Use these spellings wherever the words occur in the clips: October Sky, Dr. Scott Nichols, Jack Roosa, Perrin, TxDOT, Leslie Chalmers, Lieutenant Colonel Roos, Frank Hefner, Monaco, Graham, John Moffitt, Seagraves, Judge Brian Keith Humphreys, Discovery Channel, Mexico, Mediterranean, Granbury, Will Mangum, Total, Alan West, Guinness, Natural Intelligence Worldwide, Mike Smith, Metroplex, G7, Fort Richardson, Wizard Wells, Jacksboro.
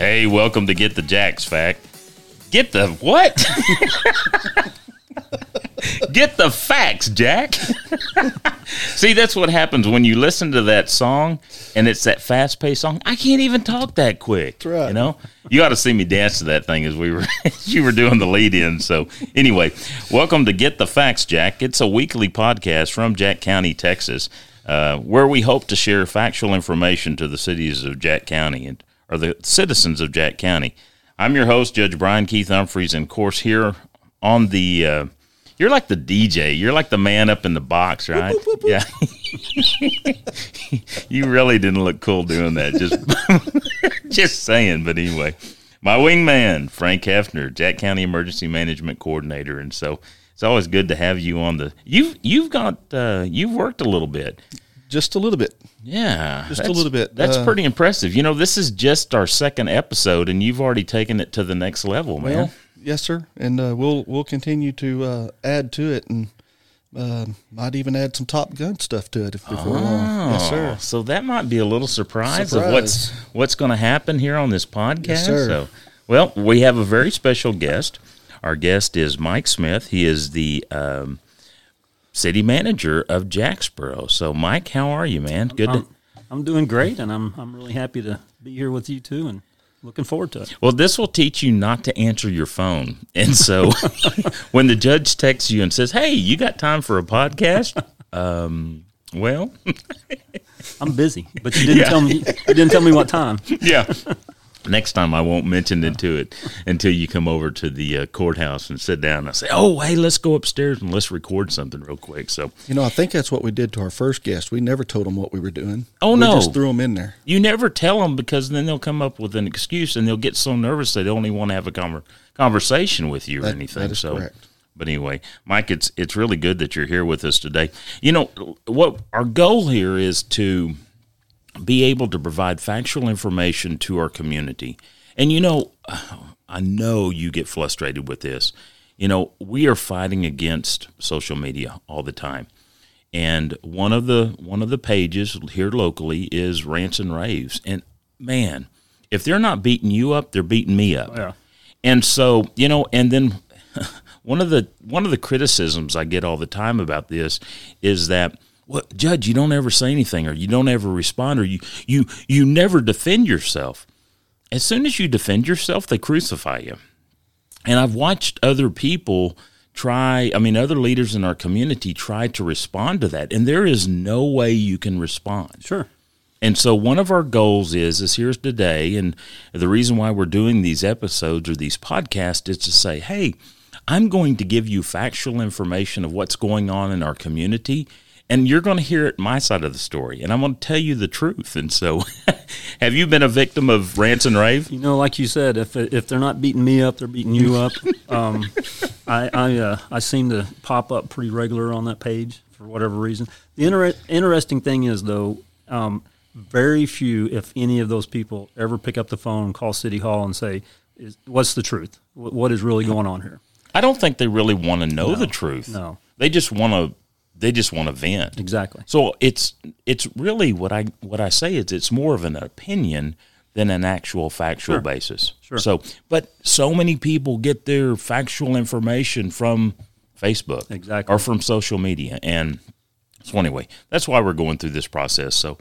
Hey, welcome to Get the Jacks Fact. Get the what? Get the facts, Jack. See, that's what happens when you listen to that song, and it's that fast-paced song. I can't even talk that quick. That's right. You know, you ought to see me dance to that thing as we were, as you were doing the lead-in. So, anyway, welcome to Get the Facts, Jack. It's a weekly podcast from Jack County, Texas, where we hope to share factual information to the cities of Jack County and or the citizens of Jack County. I'm your host, Judge Brian Keith Humphreys, and of course, here on the. You're like the DJ. You're like the man up in the box, right? Boop, boop, boop. Yeah. You really didn't look cool doing that. Just saying. But anyway, my wingman, Frank Hefner, Jack County Emergency Management Coordinator, and so it's always good to have you on the. You've worked a little bit. Just a little bit. Yeah. Just a little bit. That's pretty impressive. You know, this is just our second episode, and you've already taken it to the next level, man. Well, yes, sir, and we'll continue to add to it, and might even add some Top Gun stuff to it if we're long. Yes, sir. So that might be a little surprise. Of what's going to happen here on this podcast. Yes, sir. So, well, we have a very special guest. Our guest is Mike Smith. He is the city manager of Jacksboro. So, Mike, how are you, man? Good. I'm doing great, and I'm really happy to be here with you too, and. Looking forward to it. Well, this will teach you not to answer your phone. And so when the judge texts you and says, hey, you got time for a podcast? Well. I'm busy, but you didn't tell me. You didn't tell me what time. Yeah. Next time I won't mention it to it until you come over to the courthouse and sit down. I say, oh, hey, let's go upstairs and let's record something real quick. So, you know, I think that's what we did to our first guest. We never told them what we were doing. Oh, no. We just threw them in there. You never tell them because then they'll come up with an excuse and they'll get so nervous they don't even want to have a conversation with you or anything. That is correct. But anyway, Mike, it's really good that you're here with us today. You know, what our goal here is to – be able to provide factual information to our community. And, you know, I know you get frustrated with this. You know, we are fighting against social media all the time. And one of the pages here locally is Rants and Raves. And, man, if they're not beating you up, they're beating me up. Yeah. And so, you know, and then one of the criticisms I get all the time about this is that, well, Judge, you don't ever say anything, or you don't ever respond, or you never defend yourself. As soon as you defend yourself, they crucify you. And I've watched other people other leaders in our community try to respond to that, and there is no way you can respond. Sure. And so one of our goals is here's today, and the reason why we're doing these episodes or these podcasts is to say, hey, I'm going to give you factual information of what's going on in our community. And you're going to hear it my side of the story, and I'm going to tell you the truth. And so have you been a victim of Rants and Rave? You know, like you said, if they're not beating me up, they're beating you up. I seem to pop up pretty regular on that page for whatever reason. The interesting thing is, though, very few, if any, of those people ever pick up the phone and call City Hall and say, what's the truth? What is really going on here? I don't think they really want to know the truth. No. They just want to vent. Exactly. So it's really what I say is it's more of an opinion than an actual factual basis. Sure. So, but so many people get their factual information from Facebook, exactly, or from social media, and so anyway, that's why we're going through this process. So,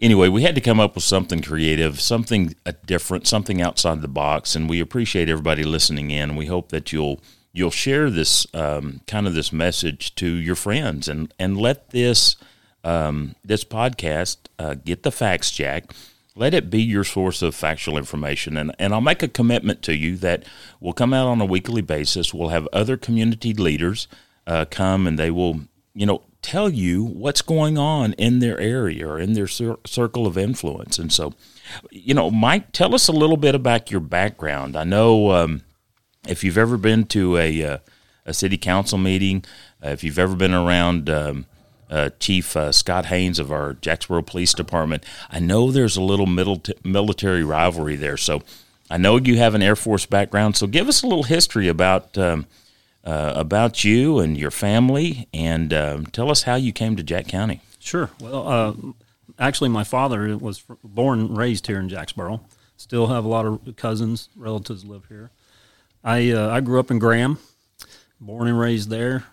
anyway, we had to come up with something creative, something different, something outside the box, and we appreciate everybody listening in. We hope that you'll share this kind of this message to your friends and let this this podcast, Get the Facts, Jack, let it be your source of factual information. And I'll make a commitment to you that we'll come out on a weekly basis. We'll have other community leaders come, and they will, you know, tell you what's going on in their area or in their circle of influence. And so, you know, Mike, tell us a little bit about your background. I know... if you've ever been to a city council meeting, if you've ever been around Chief Scott Haynes of our Jacksboro Police Department, I know there's a little military rivalry there. So I know you have an Air Force background. So give us a little history about you and your family, and tell us how you came to Jack County. Sure. Well, actually, my father was born and raised here in Jacksboro. Still have a lot of cousins, relatives live here. I grew up in Graham, born and raised there.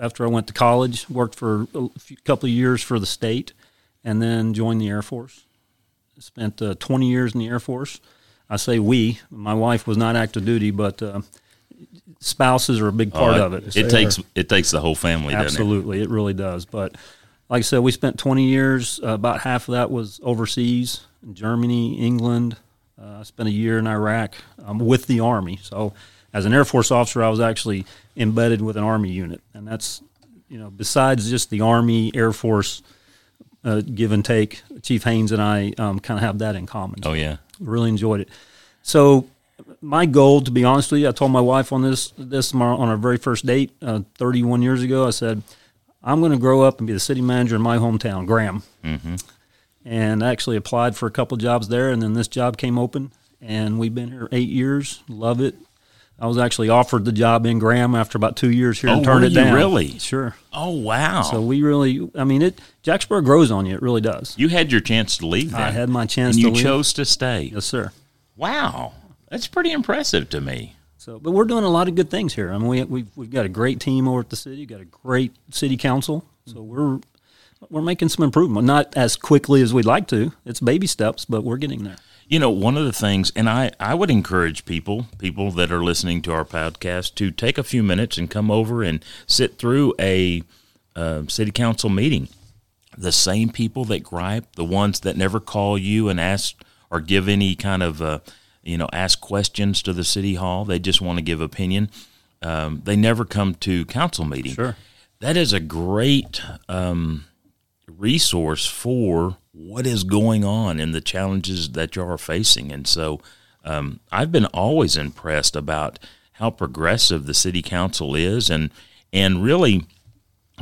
After I went to college, worked for a couple of years for the state, and then joined the Air Force. Spent 20 years in the Air Force. I say we. My wife was not active duty, but spouses are a big part of it. It takes the whole family, doesn't it? Absolutely, it really does. But like I said, we spent 20 years. About half of that was overseas, in Germany, England. I spent a year in Iraq with the Army. So as an Air Force officer, I was actually embedded with an Army unit. And that's, you know, besides just the Army, Air Force give and take, Chief Haynes and I kind of have that in common. So oh, yeah. Really enjoyed it. So my goal, to be honest with you, I told my wife on this on our very first date 31 years ago, I said, I'm going to grow up and be the city manager in my hometown, Graham. Mm-hmm. And I actually applied for a couple jobs there, and then this job came open, and we've been here 8 years. Love it. I was actually offered the job in Graham after about 2 years here and turned it down. Oh, really? Sure. Oh, wow. So we really, I mean, Jacksboro grows on you. It really does. You had your chance to leave then. I had my chance to leave. And you chose to stay. Yes, sir. Wow. That's pretty impressive to me. So, but we're doing a lot of good things here. I mean, we've got a great team over at the city. We've got a great city council. So we're making some improvement. Not as quickly as we'd like to. It's baby steps, but we're getting there. You know, one of the things, and I would encourage people that are listening to our podcast to take a few minutes and come over and sit through a city council meeting. The same people that gripe, the ones that never call you and ask or give any kind of, ask questions to the city hall. They just want to give opinion. They never come to council meeting. Sure. That is a great resource for what is going on and the challenges that you are facing. And so I've been always impressed about how progressive the city council is. And really,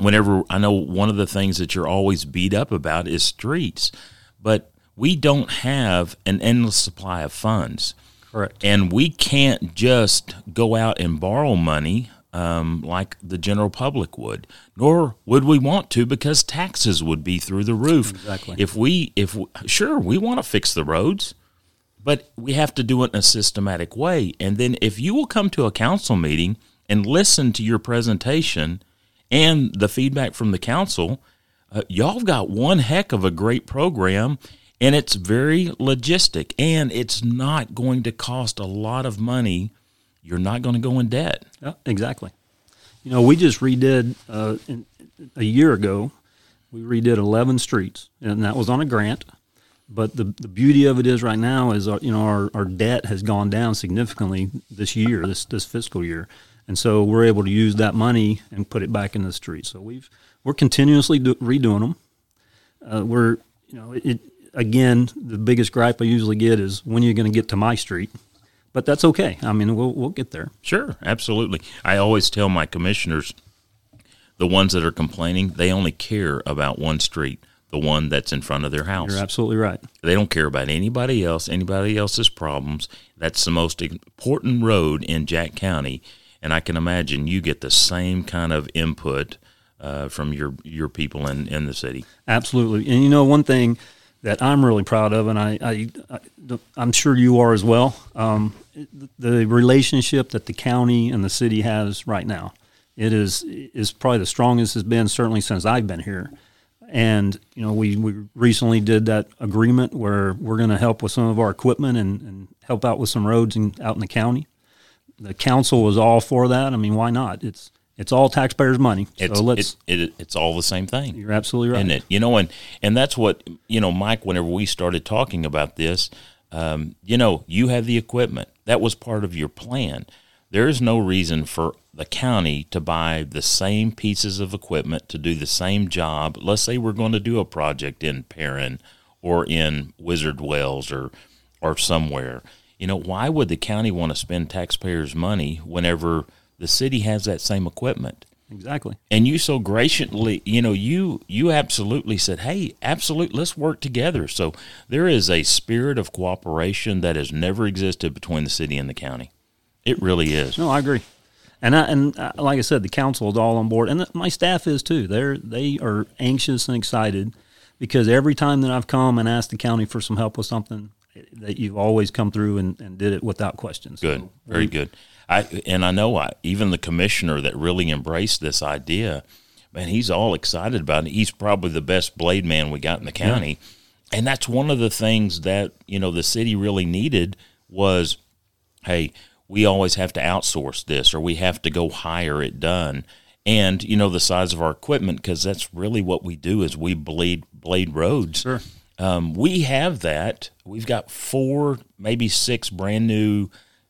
whenever I know one of the things that you're always beat up about is streets, but we don't have an endless supply of funds. Correct. And we can't just go out and borrow money like the general public would, nor would we want to, because taxes would be through the roof. Exactly. Sure, we want to fix the roads, but we have to do it in a systematic way. And then if you will come to a council meeting and listen to your presentation and the feedback from the council, y'all have got one heck of a great program, and it's very logistic, and it's not going to cost a lot of money. You're not going to go in debt. Yeah, exactly. You know, we just redid, a year ago, we redid 11 streets, and that was on a grant. But the beauty of it is right now is, our debt has gone down significantly this year, this fiscal year. And so we're able to use that money and put it back in the streets. So we're continuously redoing them. Again, the biggest gripe I usually get is, when are you going to get to my street? But that's okay. I mean, we'll get there. Sure, absolutely. I always tell my commissioners, the ones that are complaining, they only care about one street, the one that's in front of their house. You're absolutely right. They don't care about anybody else's problems. That's the most important road in Jack County, and I can imagine you get the same kind of input from your people in the city. Absolutely. And one thing that I'm really proud of, and I'm sure you are as well, the relationship that the county and the city has right now. It is probably the strongest it's been, certainly since I've been here. And, we recently did that agreement where we're going to help with some of our equipment and help out with some roads out in the county. The council was all for that. I mean, why not? It's all taxpayers' money. It's all the same thing. You're absolutely right. Isn't it? And that's what, Mike, whenever we started talking about this, you have the equipment. That was part of your plan. There is no reason for the county to buy the same pieces of equipment to do the same job. Let's say we're going to do a project in Perrin or in Wizard Wells or somewhere. Why would the county want to spend taxpayers' money whenever the city has that same equipment? Exactly. And you so graciously, you absolutely said, hey, absolutely, let's work together. So there is a spirit of cooperation that has never existed between the city and the county. It really is. No, I agree. And like I said, the council is all on board, and my staff is too. They are anxious and excited, because every time that I've come and asked the county for some help with something, that you've always come through and did it without questions. Good. So, very good. I know even the commissioner that really embraced this idea, man, he's all excited about it. He's probably the best blade man we got in the county. Yeah. And that's one of the things that, you know, the city really needed was, hey, we always have to outsource this or we have to go hire it done. And, you know, the size of our equipment, because that's really what we do is we blade roads. Sure. We have that. We've got 4, maybe 6 brand new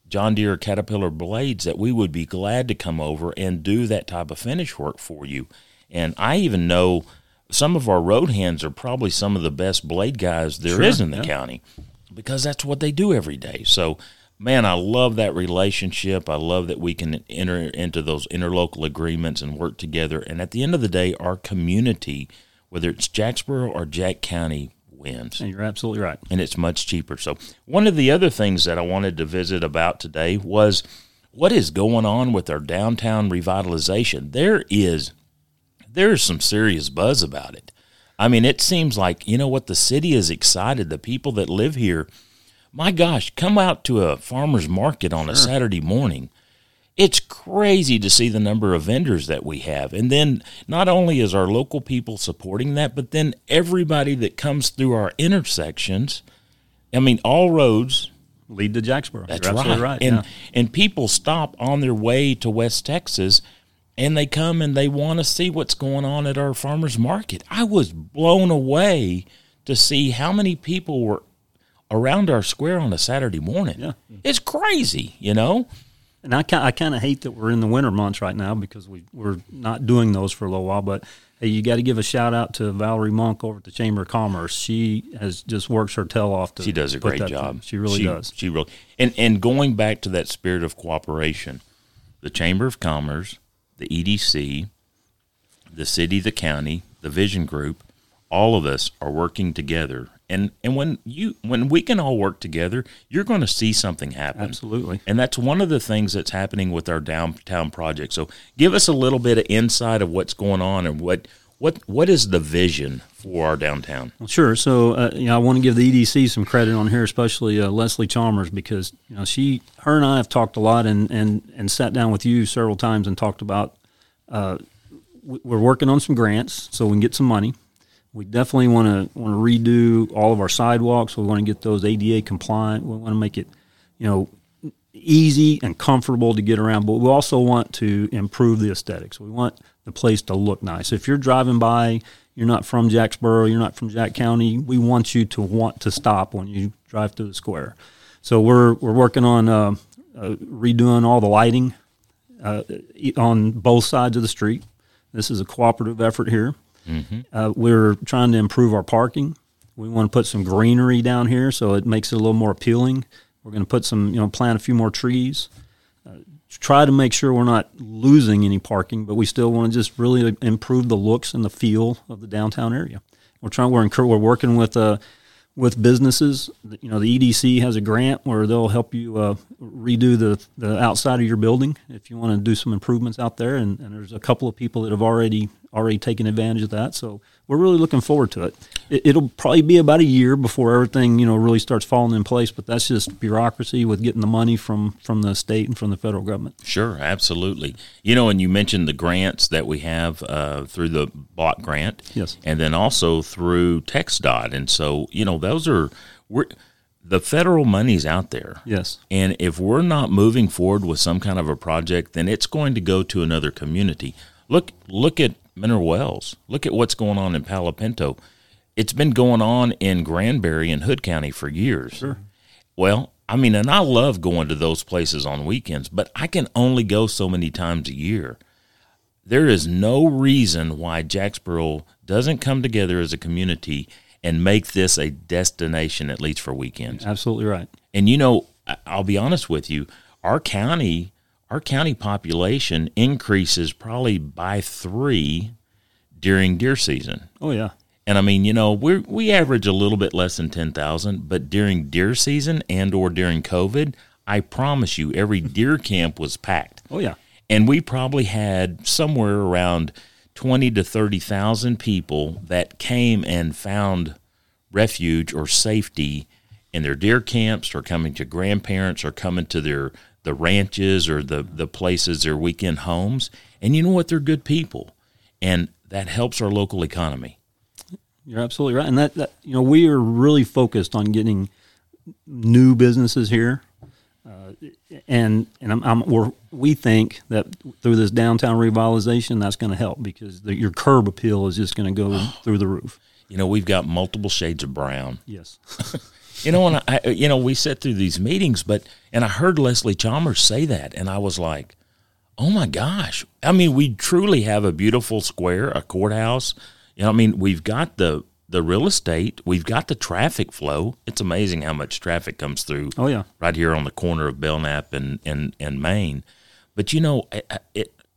John Deere Caterpillar blades that we would be glad to come over and do that type of finish work for you. And I even know some of our road hands are probably some of the best blade guys there is in the county because that's what they do every day. So, man, I love that relationship. I love that we can enter into those interlocal agreements and work together. And at the end of the day, our community, whether it's Jacksboro or Jack County, wins. And you're absolutely right. And it's much cheaper. So one of the other things that I wanted to visit about today was what is going on with our downtown revitalization. There is some serious buzz about it. I mean, it seems like, you know what, the city is excited. The people that live here, my gosh, come out to a farmer's market on a Saturday morning. It's crazy to see the number of vendors that we have. And then not only is our local people supporting that, but then everybody that comes through our intersections, I mean, all roads lead to Jacksboro. That's right. And people stop on their way to West Texas, and they come and they want to see what's going on at our farmer's market. I was blown away to see how many people were around our square on a Saturday morning. Yeah. It's crazy, you know? And I kind of hate that we're in the winter months right now because we're not doing those for a little while. But, hey, you got to give a shout-out to Valerie Monk over at the Chamber of Commerce. She has just works her tail off. She does a great job. She really does. She really, and going back to that spirit of cooperation, the Chamber of Commerce, the EDC, the city, the county, the vision group, all of us are working together. And when we can all work together, you're going to see something happen. Absolutely. And that's one of the things that's happening with our downtown project. So give us a little bit of insight of what's going on and what is the vision for our downtown? Well, sure. So I want to give the EDC some credit on here, especially Leslie Chalmers, because her and I have talked a lot and sat down with you several times and talked about we're working on some grants so we can get some money. We definitely want to redo all of our sidewalks. We want to get those ADA compliant. We want to make it, easy and comfortable to get around. But we also want to improve the aesthetics. We want the place to look nice. If you're driving by, you're not from Jacksboro, you're not from Jack County, we want you to want to stop when you drive through the square. So we're working on redoing all the lighting on both sides of the street. This is a cooperative effort here. Mm-hmm. We're trying to improve our parking. We want to put some greenery down here so it makes it a little more appealing. We're going to put some, plant a few more trees. Try to make sure we're not losing any parking, but we still want to just really improve the looks and the feel of the downtown area. We're working with businesses. The EDC has a grant where they'll help you redo the outside of your building if you want to do some improvements out there. And there's a couple of people that have already taken advantage of that. So we're really looking forward to it. It'll probably be about a year before everything, really starts falling in place, but that's just bureaucracy with getting the money from the state and from the federal government. Sure, absolutely. And you mentioned the grants that we have through the block grant. Yes. And then also through TxDOT. And so, those are the federal money's out there. Yes. And if we're not moving forward with some kind of a project, then it's going to go to another community. Look at Mineral Wells. Look at what's going on in Palo Pinto. It's been going on in Granbury and Hood County for years. Sure. Well, I mean, and I love going to those places on weekends, but I can only go so many times a year. There is no reason why Jacksboro doesn't come together as a community and make this a destination, at least for weekends. Absolutely right. And, I'll be honest with you, our county population increases probably by 3 during deer season. Oh, yeah. And, I mean, we average a little bit less than 10,000, but during deer season and or during COVID, I promise you every deer camp was packed. Oh, yeah. And we probably had somewhere around 20,000 to 30,000 people that came and found refuge or safety in their deer camps or coming to grandparents or coming to the ranches or the places, their weekend homes. And you know what? They're good people. And that helps our local economy. You're absolutely right. And that you know, we are really focused on getting new businesses here. We think that through this downtown revitalization, that's going to help because your curb appeal is just going to go through the roof. You know, we've got multiple shades of brown. Yes. You know, and we sat through these meetings, and I heard Leslie Chalmers say that, and I was like, oh my gosh. I mean, we truly have a beautiful square, a courthouse. You know, I mean, we've got the real estate, we've got the traffic flow. It's amazing how much traffic comes through. Oh, yeah. Right here on the corner of Belknap and Main. But, you know,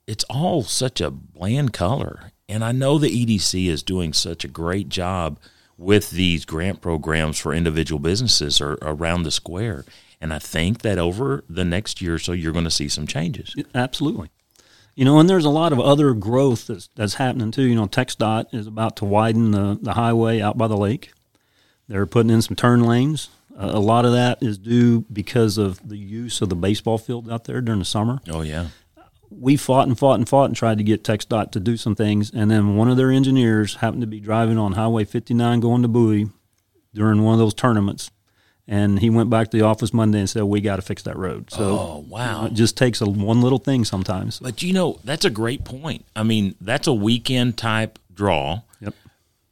it's all such a bland color. And I know the EDC is doing such a great job with these grant programs for individual businesses or around the square. And I think that over the next year or so, you're going to see some changes. Absolutely. You know, and there's a lot of other growth that's happening too. You know, TxDOT is about to widen the highway out by the lake. They're putting in some turn lanes. A lot of that is due because of the use of the baseball field out there during the summer. Oh, yeah. We fought and tried to get TxDOT to do some things, and then one of their engineers happened to be driving on Highway 59 going to Bowie during one of those tournaments, and he went back to the office Monday and said, we got to fix that road. So, oh, wow. You know, it just takes one little thing sometimes. But, you know, that's a great point. I mean, that's a weekend-type draw. Yep.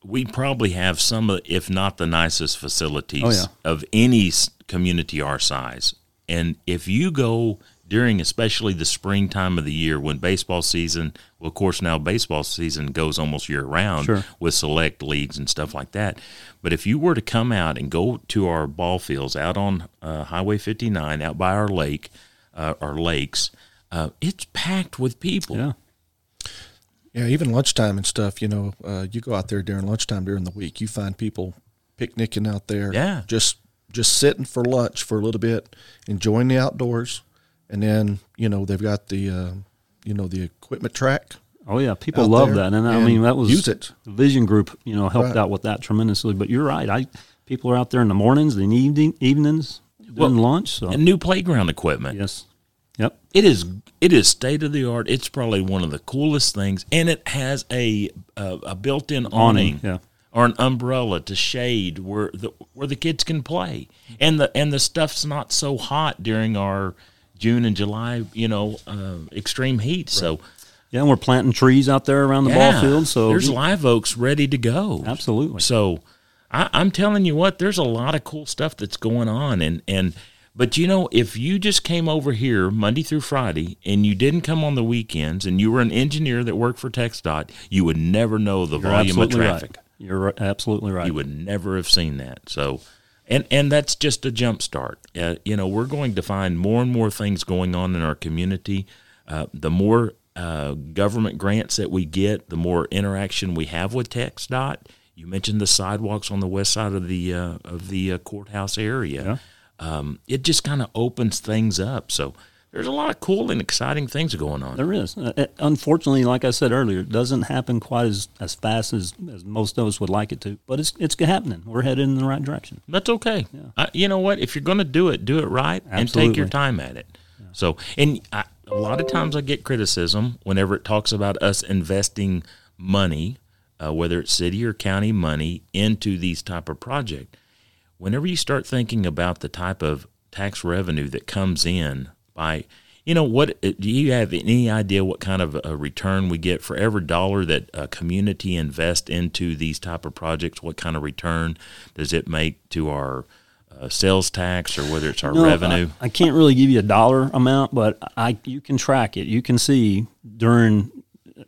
We probably have some of, if not the nicest facilities of any community our size. And if you go during especially the springtime of the year when baseball season, well, of course, now baseball season goes almost year-round with select leagues and stuff like that. But if you were to come out and go to our ball fields out on Highway 59, out by our lake, our lakes, it's packed with people. Yeah. Yeah, even lunchtime and stuff, you know, you go out there during lunchtime during the week, you find people picnicking out there, just sitting for lunch for a little bit, enjoying the outdoors. And then, you know, they've got the equipment track. Oh, yeah. People love that. And I mean, that was use it. The Vision Group, you know, helped out with that tremendously. But you're right. People are out there in the mornings, in the evenings, doing lunch. So. And new playground equipment. Yes. Yep. It is state-of-the-art. It's probably one of the coolest things. And it has a built-in awning. Yeah. Or an umbrella to shade where the kids can play. And the stuff's not so hot during our June and July, you know, extreme heat. Right. So, yeah, and we're planting trees out there around the ball field. So there's live oaks ready to go. Absolutely. So, I'm telling you what, there's a lot of cool stuff that's going on, but you know, if you just came over here Monday through Friday and you didn't come on the weekends and you were an engineer that worked for TxDOT, you would never know the volume of traffic. Right. You're absolutely right. You would never have seen that. So. And that's just a jump start. You know, we're going to find more and more things going on in our community. The more government grants that we get, the more interaction we have with TxDOT. You mentioned the sidewalks on the west side of the courthouse area. Yeah. It just kind of opens things up. So there's a lot of cool and exciting things going on. There is. Unfortunately, like I said earlier, it doesn't happen quite as fast as most of us would like it to, but it's happening. We're headed in the right direction. That's okay. Yeah. You know what? If you're going to do it right. Absolutely. And take your time at it. Yeah. So, a lot of times I get criticism whenever it talks about us investing money, whether it's city or county money, into these type of projects. Whenever you start thinking about the type of tax revenue that comes in, do you have any idea what kind of a return we get for every dollar that a community invests into these type of projects? What kind of return does it make to our sales tax, or whether it's our revenue? I can't really give you a dollar amount, but you can track it. You can see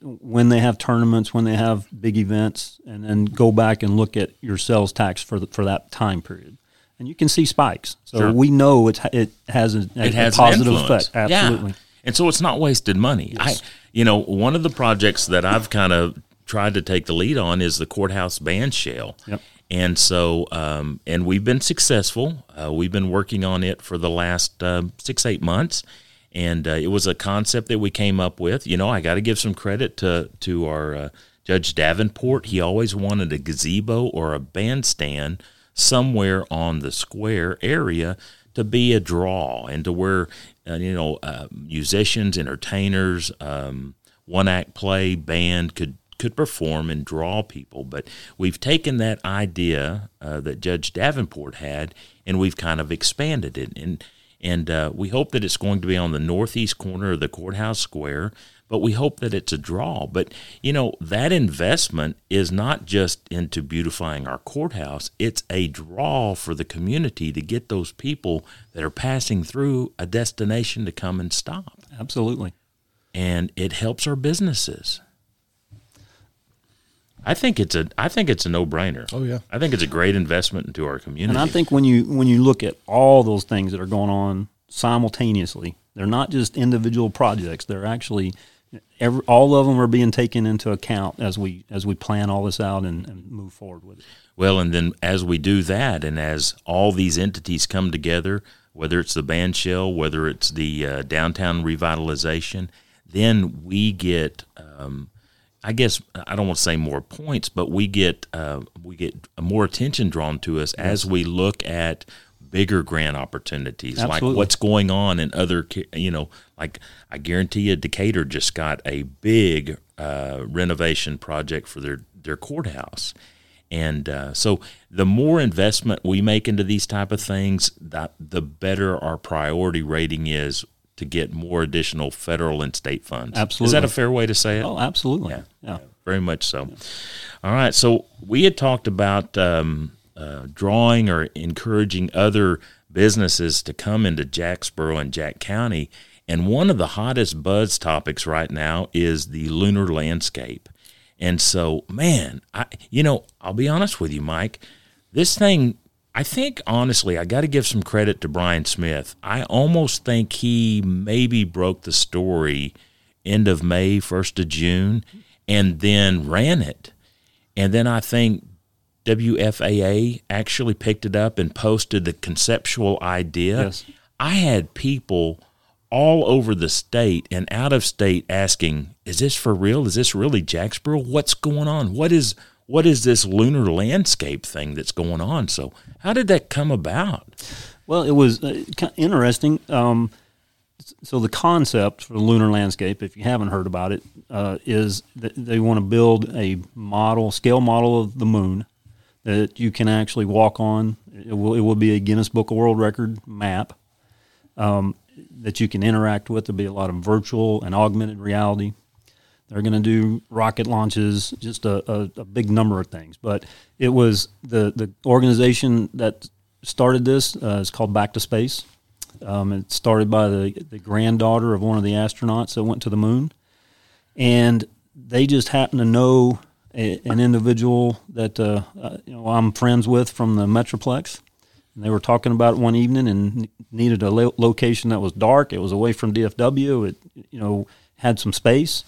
when they have tournaments, when they have big events, and then go back and look at your sales tax for that time period. And you can see spikes. So we know it has a positive effect. Absolutely. Yeah. And so it's not wasted money. Yes. One of the projects that I've kind of tried to take the lead on is the courthouse band shell. Yep. And so and we've been successful. We've been working on it for the last 6-8 months. And it was a concept that we came up with. You know, I got to give some credit to our Judge Davenport. He always wanted a gazebo or a bandstand somewhere on the square area to be a draw, and to where musicians, entertainers, one-act play, band could perform and draw people. But we've taken that idea that Judge Davenport had, and we've kind of expanded it. And we hope that it's going to be on the northeast corner of the courthouse square, but we hope that it's a draw. But, that investment is not just into beautifying our courthouse. It's a draw for the community to get those people that are passing through a destination to come and stop. Absolutely. And it helps our businesses. I think it's a no-brainer. Oh yeah. I think it's a great investment into our community. And I think when you look at all those things that are going on simultaneously, they're not just individual projects. They're actually all of them are being taken into account as we plan all this out and move forward with it. Well, and then as we do that, and as all these entities come together, whether it's the band shell, whether it's the downtown revitalization, then we get. I guess I don't want to say more points, but we get more attention drawn to us as we look at bigger grant opportunities. Absolutely. Like what's going on in other, like I guarantee you Decatur just got a big renovation project for their courthouse. And so the more investment we make into these type of things, the better our priority rating is to get more additional federal and state funds. Absolutely. Is that a fair way to say it? Oh, absolutely. Yeah. Very much so. Yeah. All right, so we had talked about drawing or encouraging other businesses to come into Jacksboro and Jack County, and one of the hottest buzz topics right now is the lunar landscape. And so, man, I'll be honest with you, Mike, this thing, I think, honestly, I got to give some credit to Brian Smith. I almost think he maybe broke the story end of May, 1st of June, and then ran it. And then I think WFAA actually picked it up and posted the conceptual idea. Yes. I had people all over the state and out of state asking, is this for real? Is this really Jacksboro? What's going on? What is this lunar landscape thing that's going on? So how did that come about? Well, it was interesting. So the concept for the lunar landscape, if you haven't heard about it, is that they want to build a scale model of the moon that you can actually walk on. It will be a Guinness Book of World Record map that you can interact with. There'll be a lot of virtual and augmented reality. They're going to do rocket launches, just a big number of things. But it was the organization that started this. It's called Back to Space. It's started by the granddaughter of one of the astronauts that went to the moon. And they just happened to know an individual that I'm friends with from the Metroplex. And they were talking about it one evening and needed a location that was dark. It was away from DFW. It had some space.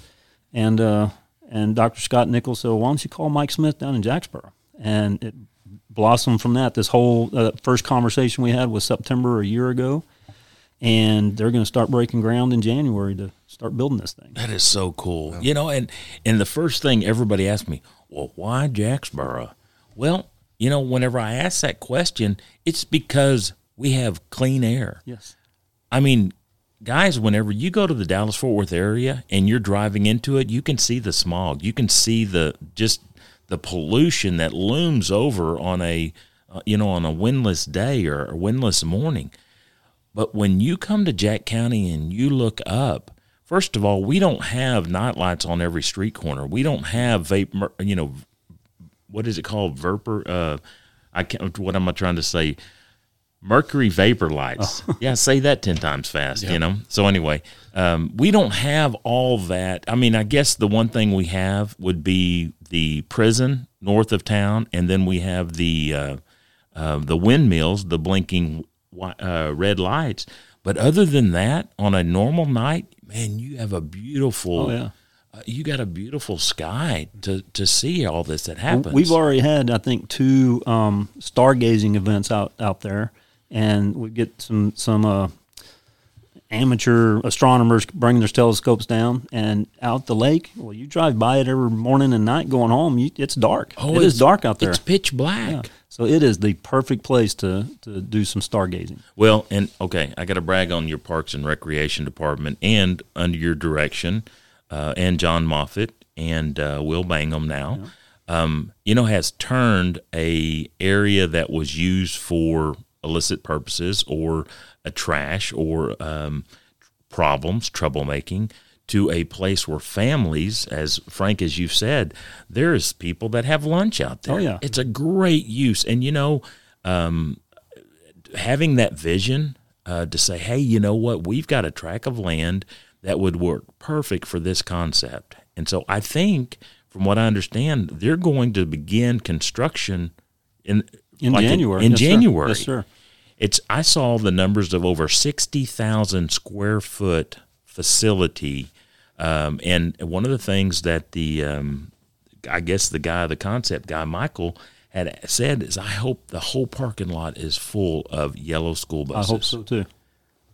And Dr. Scott Nichols said, why don't you call Mike Smith down in Jacksboro? And it blossomed from that. This whole first conversation we had was September a year ago, and they're going to start breaking ground in January to start building this thing. That is so cool. Yeah. And the first thing everybody asked me, well, why Jacksboro? Well, whenever I ask that question, it's because we have clean air. Yes. I mean, guys, whenever you go to the Dallas-Fort Worth area and you're driving into it, you can see the smog. You can see the pollution that looms over on a windless day or a windless morning. But when you come to Jack County and you look up, first of all, we don't have night lights on every street corner. We don't have vapor. What is it called? Vapor. What am I trying to say? Mercury vapor lights. Oh. Yeah, say that 10 times fast, yeah. So anyway, we don't have all that. I mean, I guess the one thing we have would be the prison north of town, and then we have the windmills, the blinking red lights. But other than that, on a normal night, man, you have a beautiful you got a beautiful sky to see all this that happens. We've already had, I think, 2 stargazing events out there. And we get some amateur astronomers bringing their telescopes down and out the lake. Well, you drive by it every morning and night going home, it's dark. Oh, it is dark out there. It's pitch black. Yeah. So it is the perfect place to do some stargazing. Well, and okay, I got to brag on your Parks and Recreation Department and under your direction and John Moffitt and Will Bangham now. Yeah. Has turned a area that was used for illicit purposes or a trash or problems, troublemaking, to a place where families, as Frank, as you've said, there is people that have lunch out there. Oh, yeah. It's a great use. And, having that vision to say, hey, you know what, we've got a tract of land that would work perfect for this concept. And so I think, from what I understand, they're going to begin construction in January. January. Yes, sir. I saw the numbers of over 60,000 square foot facility, and one of the things that the concept guy, Michael, had said is, I hope the whole parking lot is full of yellow school buses. I hope so too.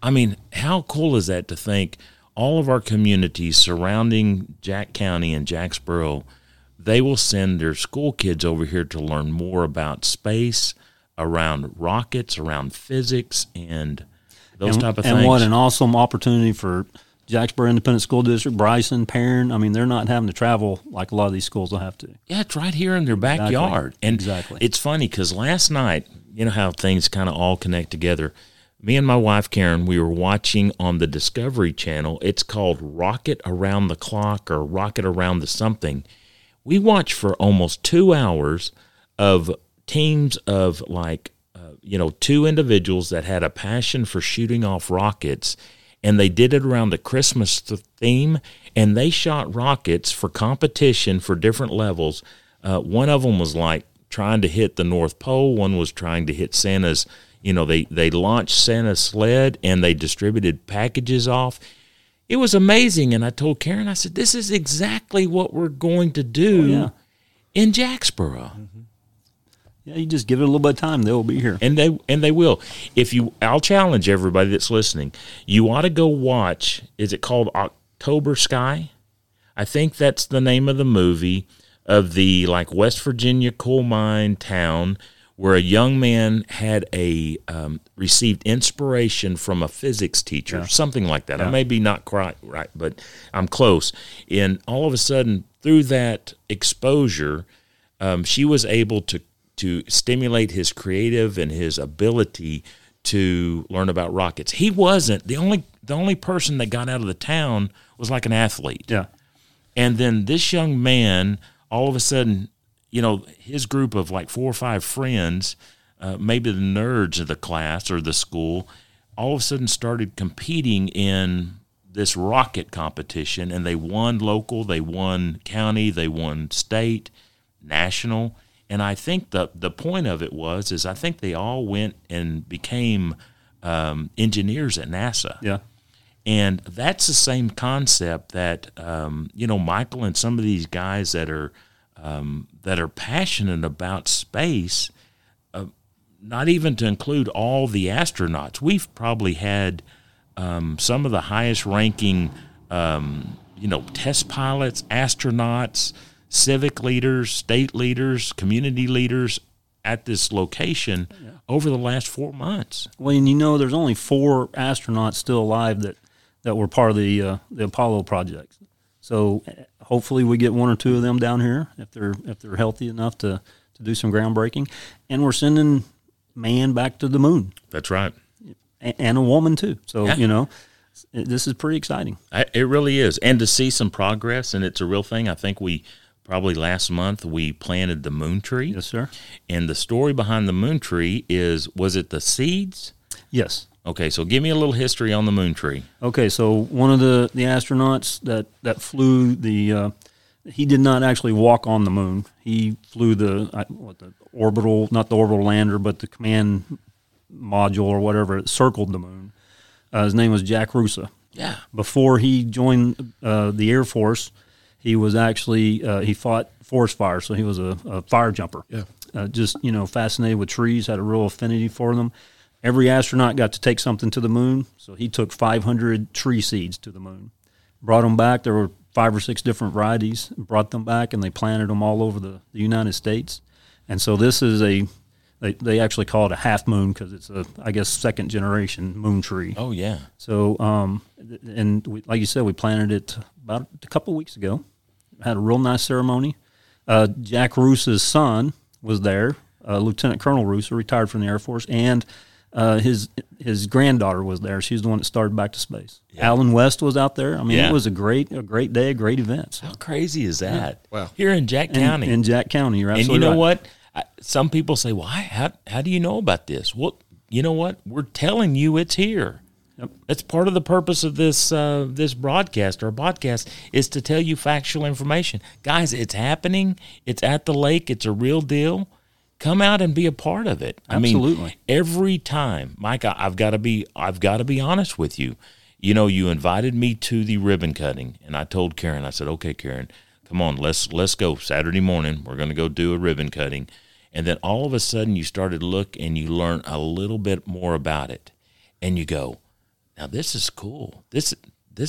I mean, how cool is that to think all of our communities surrounding Jack County and Jacksboro, they will send their school kids over here to learn more about space, around rockets, around physics, and those type of things. And what an awesome opportunity for Jacksboro Independent School District, Bryson, Perrin. I mean, they're not having to travel like a lot of these schools will have to. Yeah, it's right here in their backyard. Exactly. And exactly. It's funny because last night, you know how things kind of all connect together. Me and my wife, Karen, we were watching on the Discovery Channel. It's called Rocket Around the Clock or Rocket Around the Something. We watched for almost 2 hours of teams of two individuals that had a passion for shooting off rockets, and they did it around the Christmas theme, and they shot rockets for competition for different levels. One of them was like trying to hit the North Pole. One was trying to hit Santa's, they launched Santa's sled, and they distributed packages off. It was amazing, and I told Karen, I said, this is exactly what we're going to do in Jacksboro. Mm-hmm. Yeah, you just give it a little bit of time; they'll be here, and they will. I'll challenge everybody that's listening. You ought to go watch. Is it called October Sky? I think that's the name of the movie of the West Virginia coal mine town where a young man had received inspiration from a physics teacher, something like that. Yeah. I may be not quite right, but I'm close. And all of a sudden, through that exposure, she was able to stimulate his creative and his ability to learn about rockets. He wasn't. The only person that got out of the town was like an athlete. Yeah. And then this young man, all of a sudden, his group of 4 or 5 friends, maybe the nerds of the class or the school, all of a sudden started competing in this rocket competition, and they won local, they won county, they won state, national. And I think the point of it was I think they all went and became engineers at NASA. Yeah. And that's the same concept that, Michael and some of these guys that are passionate about space, not even to include all the astronauts. We've probably had some of the highest ranking, test pilots, astronauts, civic leaders, state leaders, community leaders at this location over the last 4 months. Well, and there's only 4 astronauts still alive that were part of the Apollo projects. So hopefully we get 1 or 2 of them down here if they're healthy enough to do some groundbreaking. And we're sending man back to the moon. That's right. And a woman too. So, this is pretty exciting. It really is. And to see some progress, and it's a real thing. I think probably last month, we planted the moon tree. Yes, sir. And the story behind the moon tree was it the seeds? Yes. Okay, so give me a little history on the moon tree. Okay, so one of the astronauts that flew he did not actually walk on the moon. He flew not the orbital lander, but the command module or whatever. It circled the moon. His name was Jack Roosa. Yeah. Before he joined the Air Force, he was actually he fought forest fire, so he was a fire jumper. Yeah. Fascinated with trees, had a real affinity for them. Every astronaut got to take something to the moon, so he took 500 tree seeds to the moon. Brought them back. There were 5 or 6 different varieties. Brought them back, and they planted them all over the United States. And so this is a, they actually call it a half moon because it's a, I guess, second generation moon tree. Oh, yeah. So, and we, like you said, we planted it about a couple weeks ago. Had a real nice ceremony. Jack Roosa's son was there, Lieutenant Colonel Roos, who retired from the Air Force, and his granddaughter was there. She's the one that started Back to Space. Yeah. Alan West was out there. I mean, it was a great day, a great event. So. How crazy is that? Yeah. Wow. Here in Jack County. In Jack County, you're absolutely right. And you know what? Some people say, well, how do you know about this? Well, you know what? We're telling you it's here. Yep. That's part of the purpose of this this broadcast or podcast is to tell you factual information. Guys, it's happening. It's at the lake. It's a real deal. Come out and be a part of it. Absolutely. I mean, every time, Mike, I've got to be honest with you. You know, you invited me to the ribbon cutting, and I told Karen, I said, "Okay, Karen, come on, let's go Saturday morning. We're going to go do a ribbon cutting." And then all of a sudden, you started to look and you learn a little bit more about it, and you go, "Now this is cool. This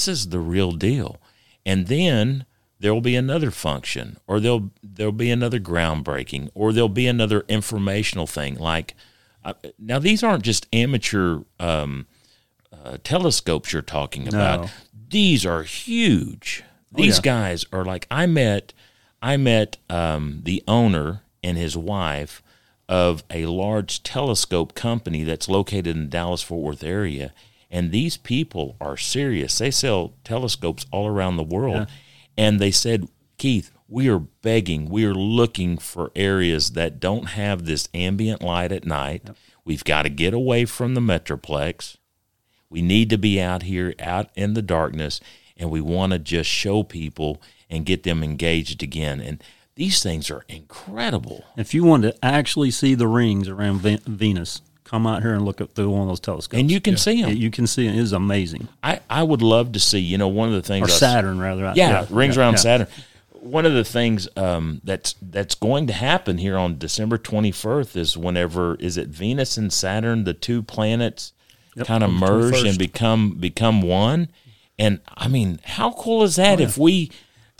is the real deal." And then there will be another function, or there'll be another groundbreaking, or there'll be another informational thing. Like now, these aren't just amateur telescopes you're talking about. No. These are huge. These guys are like I met the owner and his wife of a large telescope company that's located in the Dallas-Fort Worth area, and these people are serious. They sell telescopes all around the world. Yeah. And they said, Keith, we are begging. We are looking for areas that don't have this ambient light at night. Yep. We've got to get away from the Metroplex. We need to be out here, out in the darkness, and we want to just show people and get them engaged again. And these things are incredible. If you want to actually see the rings around Venus, come out here and look up through one of those telescopes. And you can see them. You can see them. It is amazing. I would love to see, one of the things. Or Saturn, rather. Yeah, rings around Saturn. One of the things that's going to happen here on December 21st is whenever, is it Venus and Saturn, the two planets kind of merge and become one? And, I mean, how cool is that if we,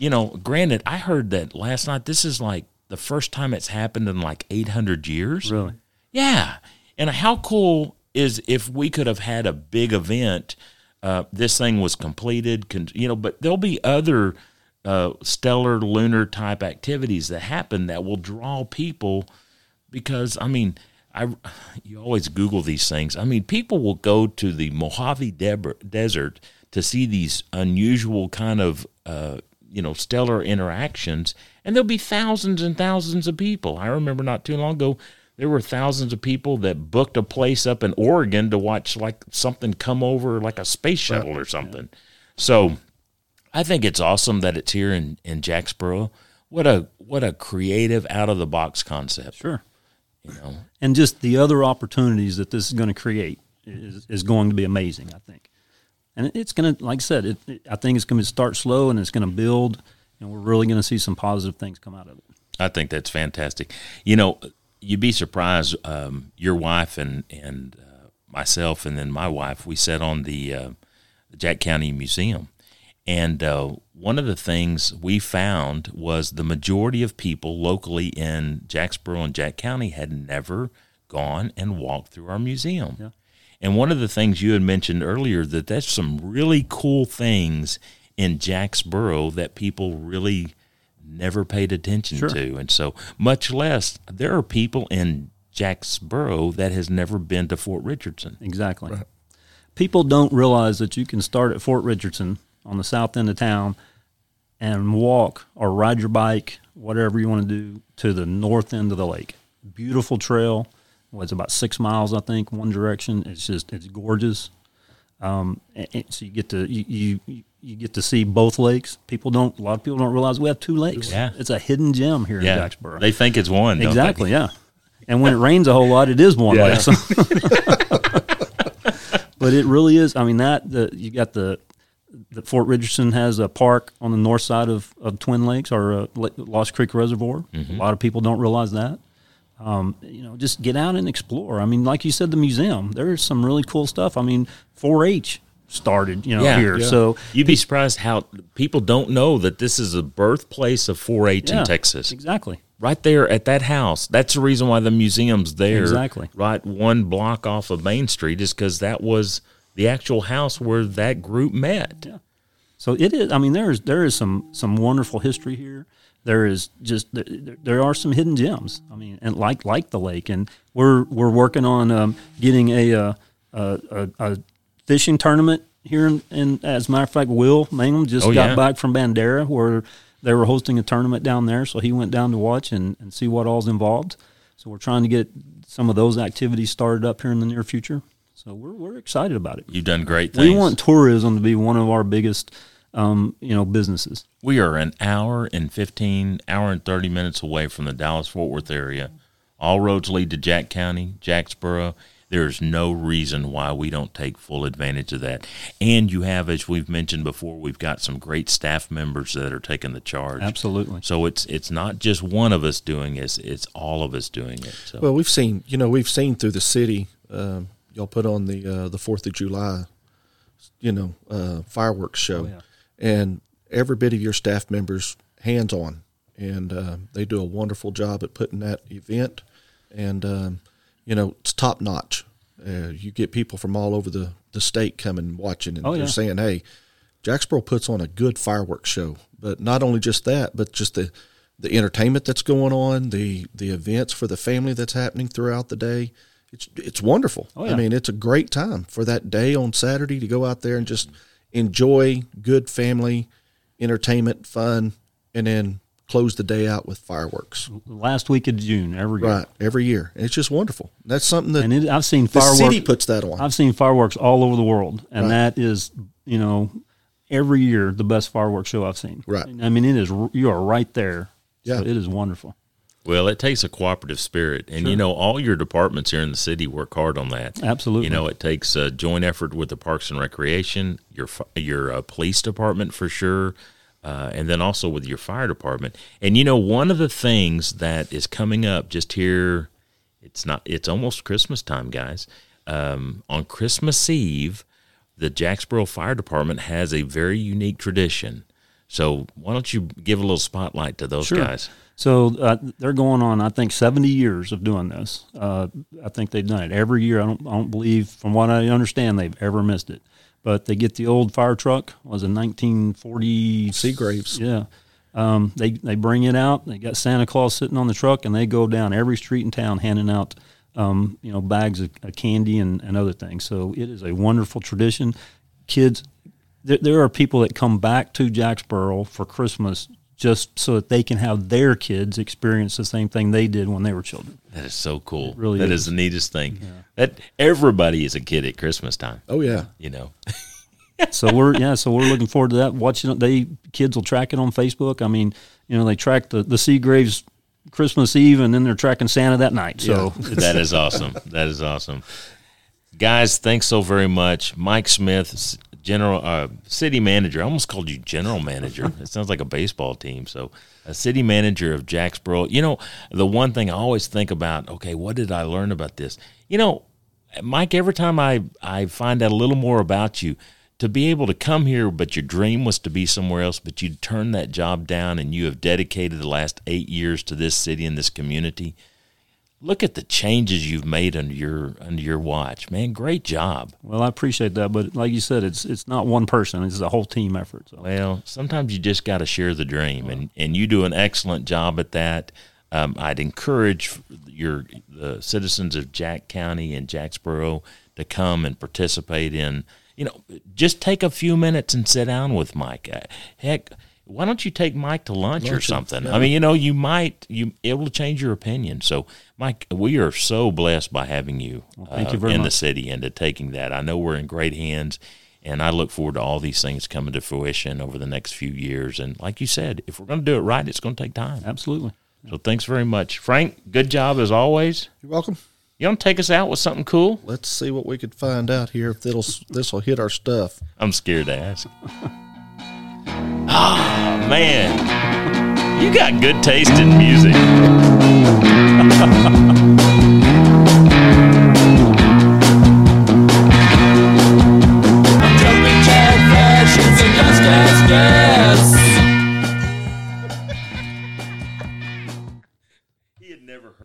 granted, I heard that last night. This is like the first time it's happened in like 800 years. Really? Yeah. And how cool is if we could have had a big event, this thing was completed, but there'll be other stellar lunar type activities that happen that will draw people because, you always Google these things. I mean, people will go to the Mojave Desert to see these unusual kind of, stellar interactions, and there'll be thousands and thousands of people. I remember not too long ago, there were thousands of people that booked a place up in Oregon to watch like something come over, like a space shuttle or something. Yeah. So I think it's awesome that it's here in Jacksboro. What a creative, out-of-the-box concept. Sure. And just the other opportunities that this is going to create is going to be amazing, I think. And it's going to, like I said, I think it's going to start slow and it's going to build, and we're really going to see some positive things come out of it. I think that's fantastic. You'd be surprised. Your wife and myself, and then my wife, we sat on the Jack County Museum, and one of the things we found was the majority of people locally in Jacksboro and Jack County had never gone and walked through our museum. Yeah. And one of the things you had mentioned earlier that's some really cool things in Jacksboro that people really never paid attention to. And so much less, there are people in Jacksboro that has never been to Fort Richardson. Exactly. Right. People don't realize that you can start at Fort Richardson on the south end of town and walk or ride your bike, whatever you want to do, to the north end of the lake. Beautiful trail. Well, it's about 6 miles, I think, one direction. It's gorgeous. So you get to you get to see both lakes. A lot of people don't realize we have two lakes. Yeah. It's a hidden gem here in Jacksboro. They think it's one. Exactly, don't they? Yeah. And when it rains a whole lot, it is one lake. So. But it really is. I mean, you got the Fort Richardson has a park on the north side of Twin Lakes or Lost Creek Reservoir. Mm-hmm. A lot of people don't realize that. You know, just get out and explore. I mean, like you said, the museum, there's some really cool stuff. I mean, 4-H started, you know, here. Yeah. So you'd be surprised how people don't know that this is a birthplace of 4-H in Texas. Exactly. Right there at that house. That's the reason why the museum's there. Exactly. Right one block off of Main Street is because that was the actual house where that group met. Yeah. So it is, I mean, there is some wonderful history here. There is just, there are some hidden gems. I mean, and like the lake, and we're working on getting a fishing tournament here, and as a matter of fact, Will Mangum just got back from Bandera where they were hosting a tournament down there, so he went down to watch and see what all's involved. So we're trying to get some of those activities started up here in the near future. So we're excited about it. You've done great things. We want tourism to be one of our biggest, businesses. We are hour and 30 minutes away from the Dallas-Fort Worth area. All roads lead to Jack County, Jacksboro. There's no reason why we don't take full advantage of that. And you have, as we've mentioned before, we've got some great staff members that are taking the charge. Absolutely. So it's not just one of us doing it, it's all of us doing it. So. Well, we've seen through the city, y'all put on the 4th of July, fireworks show. Oh, yeah. And every bit of your staff members hands on. And they do a wonderful job at putting that event. And, it's top notch. You get people from all over the state coming watching, and they're saying, hey, Jacksboro puts on a good fireworks show. But not only just that, but just the entertainment that's going on, the events for the family that's happening throughout the day. It's wonderful. Oh, yeah. I mean, it's a great time for that day on Saturday to go out there and just enjoy good family entertainment, fun, and then close the day out with fireworks. Last week of June, every year. Right, every year. It's just wonderful. That's something that I've seen fireworks. The city puts that on. I've seen fireworks all over the world, and that is, every year the best fireworks show I've seen. Right. I mean, it is. You are right there. Yeah. So it is wonderful. Well, it takes a cooperative spirit, and all your departments here in the city work hard on that. Absolutely. It takes a joint effort with the Parks and Recreation, your police department for sure. And then also with your fire department. And, one of the things that is coming up just here, it's almost Christmas time, guys. On Christmas Eve, the Jacksboro Fire Department has a very unique tradition. So why don't you give a little spotlight to those guys? So they're going on, I think, 70 years of doing this. I think they've done it every year. I don't believe, from what I understand, they've ever missed it. But they get the old fire truck. It was a 1940 Seagraves. Yeah, they bring it out. They got Santa Claus sitting on the truck, and they go down every street in town handing out, bags of candy and other things. So it is a wonderful tradition. Kids, there are people that come back to Jacksboro for Christmas just so that they can have their kids experience the same thing they did when they were children. That is so cool. Really, that is the neatest thing. Yeah. That everybody is a kid at Christmas time. Oh yeah, So we're looking forward to that. Watching kids will track it on Facebook. I mean, they track the Seagraves Christmas Eve, and then they're tracking Santa that night. So that is awesome. That is awesome, guys. Thanks so very much, Mike Smith. General city manager. I almost called you general manager. It sounds like a baseball team. So a city manager of Jacksboro. The one thing I always think about, okay, what did I learn about this? Mike, every time I find out a little more about you, to be able to come here, but your dream was to be somewhere else, but you turned that job down, and you have dedicated the last 8 years to this city and this community. Look at the changes you've made under your watch, man. Great job. Well, I appreciate that, but like you said, it's not one person; it's a whole team effort. So. Well, sometimes you just got to share the dream, and you do an excellent job at that. I'd encourage the citizens of Jack County and Jacksboro to come and participate in. Just take a few minutes and sit down with Mike. Heck. Why don't you take Mike to lunch or something? Yeah. I mean, it will change your opinion. So, Mike, we are so blessed by having you, thank you very in much. The city and to taking that. I know we're in great hands, and I look forward to all these things coming to fruition over the next few years. And like you said, if we're going to do it right, it's going to take time. Absolutely. So thanks very much. Frank, good job as always. You're welcome. You want to take us out with something cool? Let's see what we could find out here, if this will hit our stuff. I'm scared to ask. Oh, man, you got good taste in music.